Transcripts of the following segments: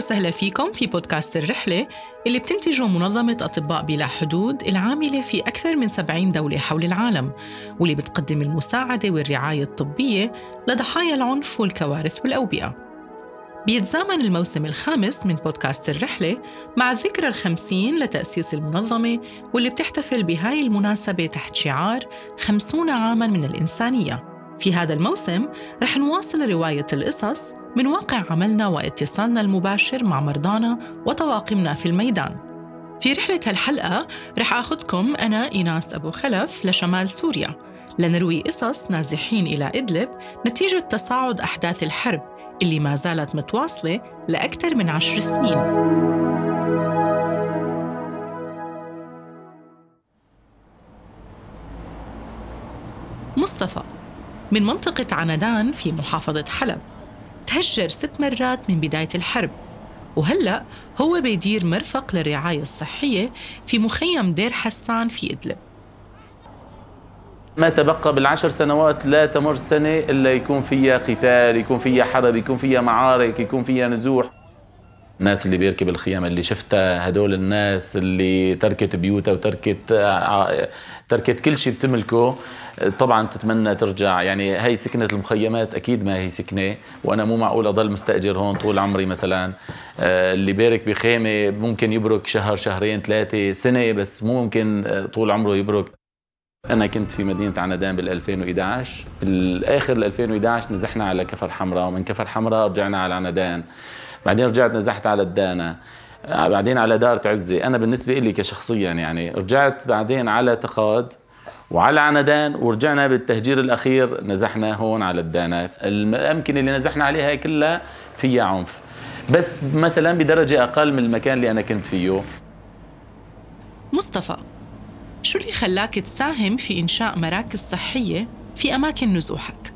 وسهلا فيكم في بودكاست الرحلة اللي بتنتجه منظمة أطباء بلا حدود العاملة في أكثر من 70 دولة حول العالم، واللي بتقدم المساعدة والرعاية الطبية لضحايا العنف والكوارث بالأوبئة. بيتزامن الموسم الخامس من بودكاست الرحلة مع الذكرى 50 لتأسيس المنظمة، واللي بتحتفل بهاي المناسبة تحت شعار 50 عاماً من الإنسانية. في هذا الموسم رح نواصل رواية القصص من واقع عملنا واتصالنا المباشر مع مرضانا وطواقمنا في الميدان. في رحلة هالحلقة رح آخذكم أنا إيناس أبو خلف لشمال سوريا لنروي قصص نازحين إلى إدلب نتيجة تصاعد أحداث الحرب اللي ما زالت متواصلة لأكثر من 10 سنين. مصطفى من منطقة عندان في محافظة حلب تهجر 6 مرات من بداية الحرب، وهلأ هو بيدير مرفق للرعاية الصحية في مخيم دير حسان في إدلب. ما تبقى بال10 سنوات لا تمر سنة إلا يكون فيها قتال، يكون فيها حرب، يكون فيها معارك، يكون فيها نزوح. الناس اللي بيركب الخيام اللي شفتها، هدول الناس اللي تركت بيوتها وتركت كل شيء بتملكه، طبعاً تتمنى ترجع. يعني هاي سكنة المخيمات أكيد ما هي سكنة، وأنا مو معقول أضل مستأجر هون طول عمري. مثلاً اللي بارك بخيمة ممكن يبرك شهر، شهرين، 3 سنة، بس مو ممكن طول عمره يبرك. أنا كنت في مدينة عندان بال2011، بالآخر 2011 نزحنا على كفر حمراء، ومن كفر حمراء رجعنا على عندان، بعدين رجعت نزحت على الدانة، بعدين على دار عزة. أنا بالنسبة إلي كشخصياً يعني رجعت بعدين على تقاد وعلى عندان، ورجعنا بالتهجير الأخير نزحنا هون على الدانة. الأمكنة اللي نزحنا عليها كلها فيها عنف، بس مثلاً بدرجة أقل من المكان اللي أنا كنت فيه. مصطفى، شو اللي خلاك تساهم في إنشاء مراكز صحية في أماكن نزوحك؟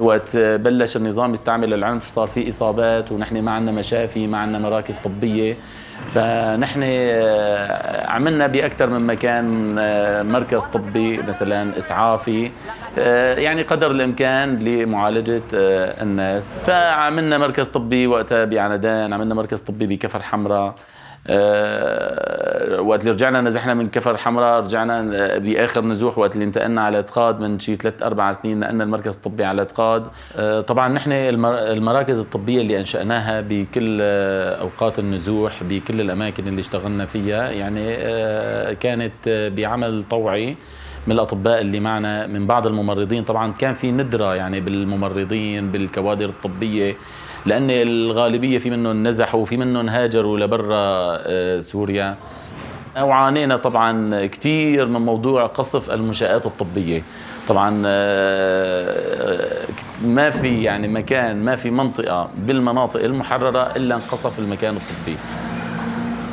وقت بلش النظام يستعمل العنف صار في إصابات، ونحن ما عندنا مشافي، ما عندنا مراكز طبية، فنحن عملنا بأكثر من مكان مركز طبي مثلا إسعافي، يعني قدر الإمكان لمعالجة الناس. فعملنا مركز طبي وقتها بعنادان، عملنا مركز طبي بكفر حمراء. وقت اللي رجعنا نزحنا من كفر حمراء رجعنا بآخر نزوح، وقت اللي انتقلنا على تقاد من شي 3-4 سنين نقلنا المركز الطبي على تقاد. طبعا نحن المراكز الطبية اللي أنشأناها بكل أوقات النزوح بكل الأماكن اللي اشتغلنا فيها، يعني كانت بعمل طوعي من الأطباء اللي معنا، من بعض الممرضين. طبعا كان في ندرة يعني بالممرضين بالكوادر الطبية، لأن الغالبية في منهم نزحوا وفي منهم هاجروا لبرا سوريا. وعانينا طبعاً كتير من موضوع قصف المنشآت الطبية. طبعاً ما في يعني مكان، ما في منطقة بالمناطق المحررة إلا انقصف المكان الطبي.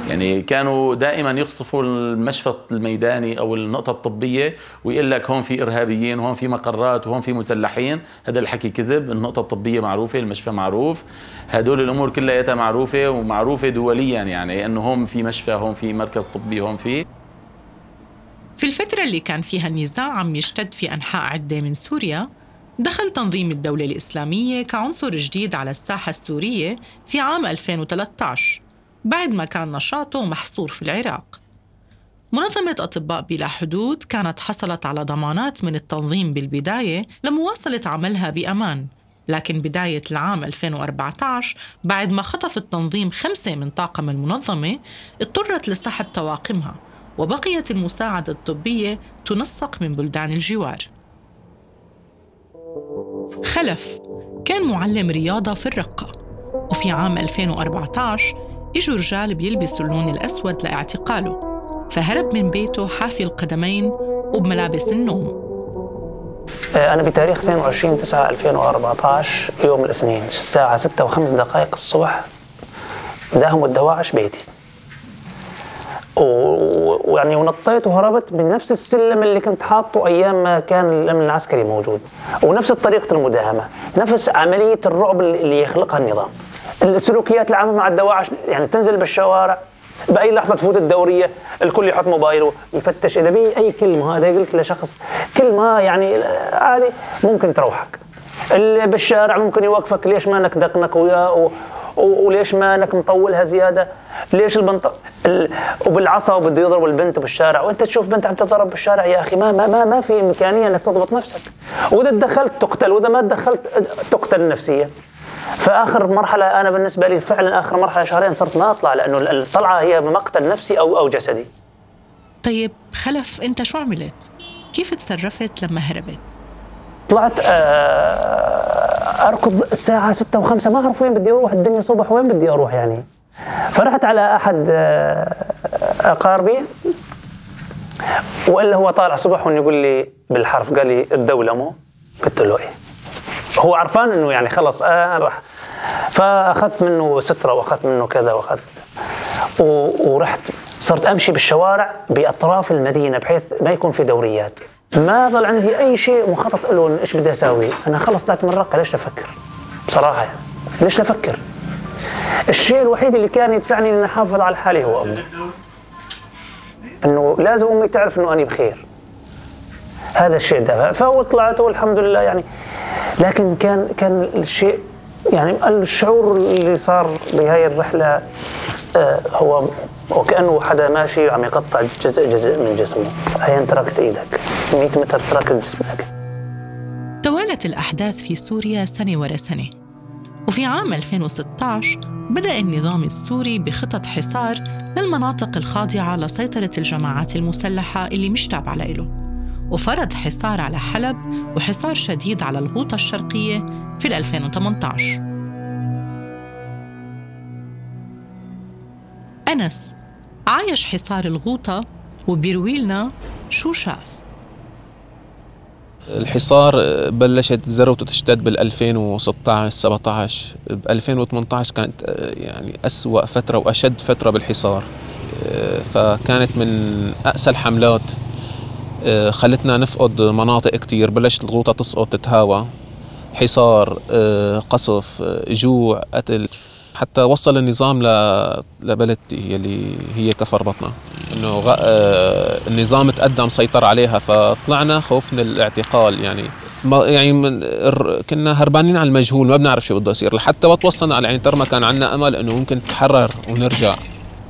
يعني كانوا دائماً يقصفوا المشفى الميداني أو النقطة الطبية ويقول لك هون في إرهابيين، هون في مقرات، وهون في مسلحين. هذا الحكي كذب. النقطة الطبية معروفة، المشفى معروف، هدول الأمور كلها معروفة، ومعروفة دولياً يعني أنه هون في مشفى، هون في مركز طبي، هون في الفترة اللي كان فيها النزاع عم يشتد في أنحاء عدة من سوريا، دخل تنظيم الدولة الإسلامية كعنصر جديد على الساحة السورية في عام 2013 بعد ما كان نشاطه محصور في العراق. منظمة أطباء بلا حدود كانت حصلت على ضمانات من التنظيم بالبداية لمواصلة عملها بأمان، لكن بداية العام 2014 بعد ما خطف التنظيم 5 من طاقم المنظمة اضطرت لسحب طواقمها، وبقيت المساعدة الطبية تنسق من بلدان الجوار. خلف كان معلم رياضة في الرقة، وفي عام 2014 إجوا رجال بيلبسوا اللون الأسود لاعتقاله، فهرب من بيته حافي القدمين وبملابس النوم. أنا بتاريخ 22/9/2014 يوم الاثنين الساعة 6:05 الصبح داهم الدواعش بيتي، ويعني ونطيت وهربت من نفس السلم اللي كنت حاطه أيام ما كان الأمن العسكري موجود، ونفس طريقة المداهمة، نفس عملية الرعب اللي يخلقها النظام. السلوكيات العامة مع الدواعش يعني تنزل بالشوارع بأي لحظة، تفوت الدورية الكل يحط موبايله يفتش إذا به أي كلمة. هذا قلت لشخص كلمة يعني عادي ممكن تروحك، اللي بالشارع ممكن يوقفك ليش ما نكدقنك وياه وليش مالك مطولها زياده؟ ليش البنت وبالعصا وبده يضرب البنت بالشارع، وانت تشوف بنت عم تضرب بالشارع؟ يا اخي ما في امكانيه انك تضبط نفسك، واذا تدخلت تقتل، واذا ما تدخلت تقتل نفسيا. فاخر مرحله انا بالنسبه لي فعلا اخر مرحله شهرين صرت ما اطلع، لانه الطلعه هي مقتل نفسي او جسدي. طيب خلف، انت شو عملت؟ كيف تصرفت لما هربت؟ طلعت اركض الساعه 6:05، ما اعرف وين بدي اروح، الدنيا صبح، وين بدي اروح يعني. فرحت على احد اقاربي، والا هو طالع صبح، وانه يقول لي بالحرف، قال لي الدوله مو؟ قلت له ايه. هو عرفان انه يعني خلص راح. فاخذت منه ستره واخذت منه كذا واخذت، ورحت صرت امشي بالشوارع باطراف المدينه بحيث ما يكون في دوريات. ما ظل عندي اي شيء مخطط له ان ايش بدي اسوي، انا خلص طلعت من الرقه، ليش افكر؟ بصراحه ليش افكر؟ الشيء الوحيد اللي كان يدفعني اني احافظ على حالي هو امي، انه لازم امي تعرف انه انا بخير. هذا الشيء دافع، فاول طلعت والحمد لله يعني. لكن كان الشيء يعني الشعور اللي صار بهاي الرحله هو وكأنه حدا ماشي عم يقطع جزء من جسمه. أحيانا تركت إيدك 100 متر، تركت جسمك. توالت الأحداث في سوريا سنة ورا سنة، وفي عام 2016 بدأ النظام السوري بخطط حصار للمناطق الخاضعة لسيطرة الجماعات المسلحة اللي مش تابعة له، وفرض حصار على حلب وحصار شديد على الغوطة الشرقية في 2018. أنس عايش حصار الغوطة وبيرويلنا شو شاف. الحصار بلشت ذروته تشتد بال2016 2017. ب2018 كانت يعني أسوأ فترة وأشد فترة بالحصار، فكانت من أقسى الحملات، خلتنا نفقد مناطق كتير. بلشت الغوطة تسقط، تتهاوى، حصار، قصف، جوع، قتل، حتى وصل النظام لبلدتي اللي هي كفر بطنة، انه النظام تقدم سيطر عليها، فطلعنا خوفنا الاعتقال يعني، كنا هربانين على المجهول، ما بنعرف شو بده يصير، لحتى وقت وصلنا على عين ترمى كان عندنا امل انه ممكن نتحرر ونرجع.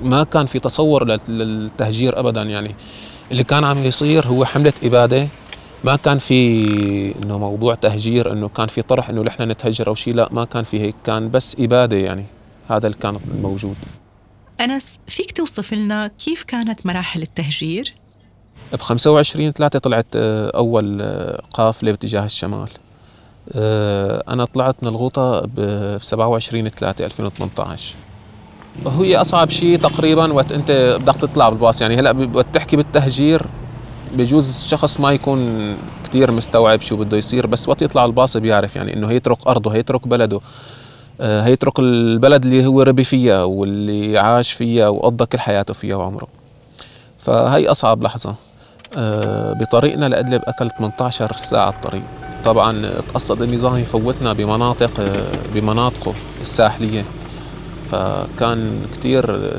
ما كان في تصور للتهجير ابدا يعني. اللي كان عم يصير هو حملة إبادة، ما كان في انه موضوع تهجير، انه كان في طرح انه نحن نتهجر او شيء، لا ما كان في هيك، كان بس إبادة يعني، هذا اللي كان موجود. أنس، فيك توصف لنا كيف كانت مراحل التهجير؟ ب 25/3 طلعت اول قافلة باتجاه الشمال. انا طلعت من الغوطة ب 27/3/2018. هي اصعب شيء تقريبا وقت انت بدك تطلع بالباص يعني. هلا وقت تحكي بالتهجير بجوز الشخص ما يكون كتير مستوعب شو بده يصير، بس وقت يطلع الباص بيعرف يعني انه هيترك ارضه، هيترك بلده، هيترك البلد اللي هو ربي فيها واللي عاش فيها وقضى كل حياته فيها وعمره. فهي اصعب لحظه. بطريقنا لإدلب اكل 18 ساعه الطريق. طبعا تقصد النظام يفوتنا بمناطقه الساحليه، فكان كتير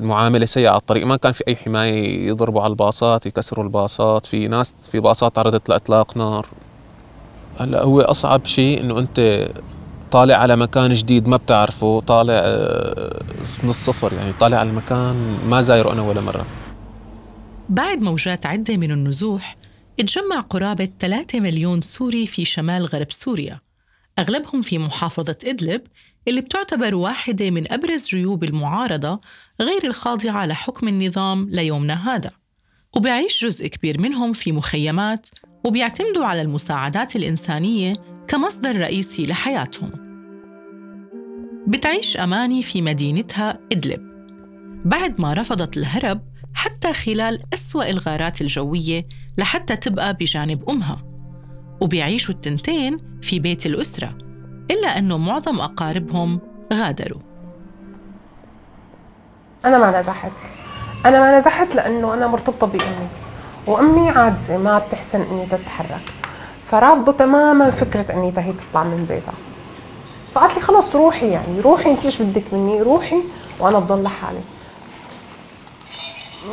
المعاملة سيئة على الطريق. ما كان في أي حماية، يضربوا على الباصات، يكسروا الباصات، في ناس في باصات عرضت لإطلاق نار. هلا هو أصعب شيء إنه أنت طالع على مكان جديد ما بتعرفه، طالع من الصفر يعني، طالع على المكان ما زايره أنا ولا مرة. بعد موجات عدة من النزوح اتجمع قرابة 3 مليون سوري في شمال غرب سوريا، أغلبهم في محافظة إدلب اللي بتعتبر واحدة من أبرز جيوب المعارضة غير الخاضعة لحكم النظام ليومنا هذا، وبيعيش جزء كبير منهم في مخيمات وبيعتمدوا على المساعدات الإنسانية كمصدر رئيسي لحياتهم. بتعيش أماني في مدينتها إدلب بعد ما رفضت الهرب حتى خلال أسوأ الغارات الجوية لحتى تبقى بجانب أمها، وبيعيشوا التنتين في بيت الأسرة، إلا أنه معظم أقاربهم غادروا. أنا ما نزحت، لأنه أنا مرتبطة بأمي، وأمي عاجزة ما بتحسن أني تتحرك، فرافضة تماماً فكرة أني تهي تطلع من بيتها. فقالت لي خلص روحي يعني، روحي أنت إيش بدك مني، روحي وأنا بضل لحالي.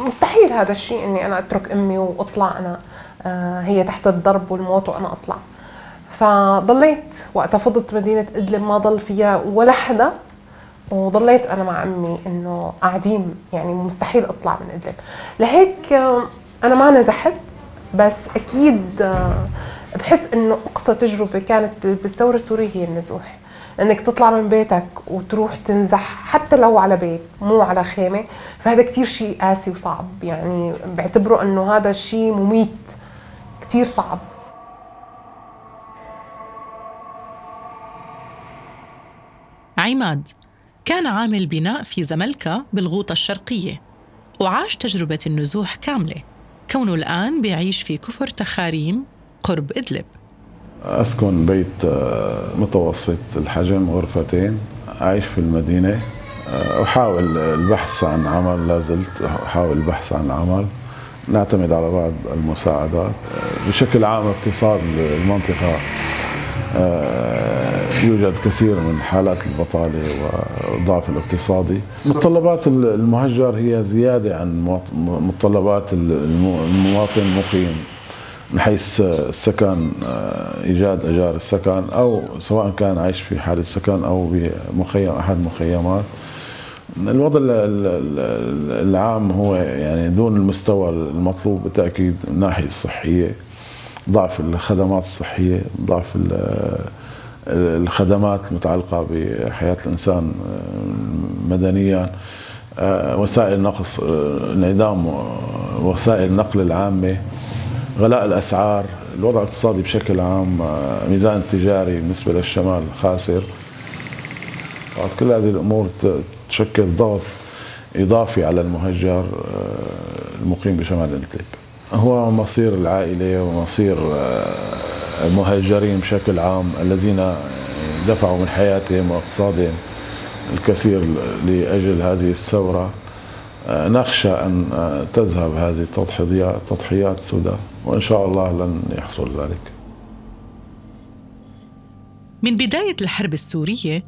مستحيل هذا الشيء أني أنا أترك أمي وأطلع أنا، هي تحت الضرب والموت وأنا أطلع. فضليت وقتها، فضت مدينة إدلب، ما ضل فيها ولا حدا وضليت انا مع امي انه قاعدين يعني مستحيل اطلع من ادلب. لهيك انا ما نزحت، بس اكيد بحس انه اقصى تجربه كانت بالثوره السوريه هي النزوح، انك تطلع من بيتك وتروح تنزح حتى لو على بيت مو على خيمه، فهذا كثير شيء قاسي وصعب، يعني بعتبره انه هذا الشيء مميت كثير صعب. عماد كان عامل بناء في زملكا بالغوطة الشرقية، وعاش تجربة النزوح كاملة، كونه الآن بيعيش في كفر تخاريم قرب إدلب. أسكن بيت متوسط الحجم، غرفتين، أعيش في المدينة، أحاول البحث عن عمل، لازلت أحاول البحث عن عمل، نعتمد على بعض المساعدات. بشكل عام اقتصاد المنطقة يوجد كثير من حالات البطالة والضعف الاقتصادي. متطلبات المهجر هي زيادة عن متطلبات المواطن المقيم، من حيث السكن، إيجاد أجار السكن، أو سواء كان عايش في حالة سكن أو بمخيم أحد مخيمات. الوضع العام هو يعني دون المستوى المطلوب بالتأكيد، من الناحية الصحية ضعف الخدمات الصحية، ضعف الخدمات المتعلقة بحياة الإنسان مدنيا، وسائل نقص، انعدام وسائل النقل العامة، غلاء الأسعار، الوضع الاقتصادي بشكل عام، ميزان تجاري بالنسبة للشمال خاسر. كل هذه الأمور تشكل ضغط إضافي على المهجر المقيم بشمال إدلب. هو مصير العائلة ومصير المهاجرين بشكل عام الذين دفعوا من حياتهم واقتصادهم الكثير لأجل هذه الثورة. نخشى أن تذهب هذه التضحيات سدى، وإن شاء الله لن يحصل ذلك. من بداية الحرب السورية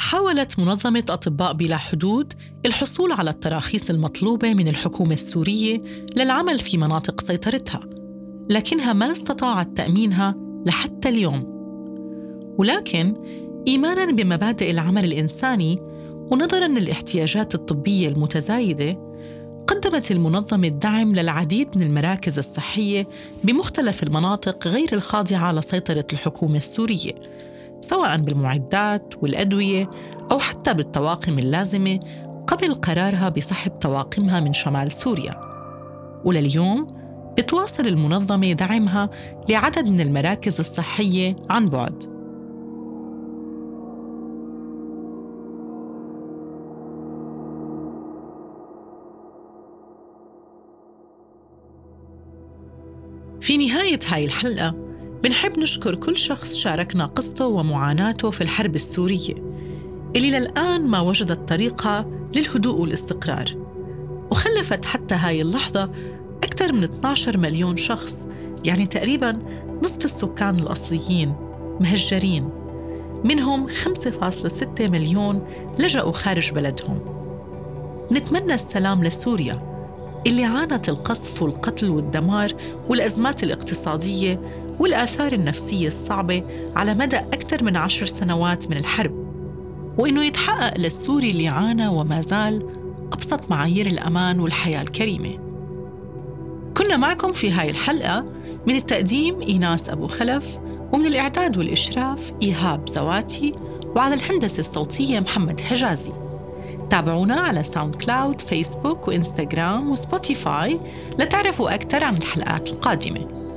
حاولت منظمة أطباء بلا حدود الحصول على التراخيص المطلوبة من الحكومة السورية للعمل في مناطق سيطرتها، لكنها ما استطاعت تأمينها لحتى اليوم. ولكن إيماناً بمبادئ العمل الإنساني ونظراً للاحتياجات الطبية المتزايدة، قدمت المنظمة الدعم للعديد من المراكز الصحية بمختلف المناطق غير الخاضعة لسيطرة الحكومة السورية، سواء بالمعدات والأدوية أو حتى بالطواقم اللازمة قبل قرارها بسحب طواقمها من شمال سوريا. ولليوم بتواصل المنظمة دعمها لعدد من المراكز الصحية عن بعد. في نهاية هاي الحلقة بنحب نشكر كل شخص شاركنا قصته ومعاناته في الحرب السورية اللي للآن ما وجدت طريقها للهدوء والاستقرار، وخلفت حتى هاي اللحظة أكثر من 12 مليون شخص، يعني تقريباً نصف السكان الأصليين مهجرين، منهم 5.6 مليون لجأوا خارج بلدهم. نتمنى السلام لسوريا اللي عانت القصف والقتل والدمار والأزمات الاقتصادية والآثار النفسية الصعبة على مدى أكثر من 10 سنوات من الحرب، وإنه يتحقق للسوري اللي عانى وما زال أبسط معايير الأمان والحياة الكريمة. كنا معكم في هاي الحلقة، من التقديم إيناس أبو خلف، ومن الإعداد والإشراف إيهاب زواتي، وعلى الهندسة الصوتية محمد حجازي. تابعونا على ساوند كلاود، فيسبوك، وإنستغرام، وسبوتيفاي لتعرفوا أكثر عن الحلقات القادمة.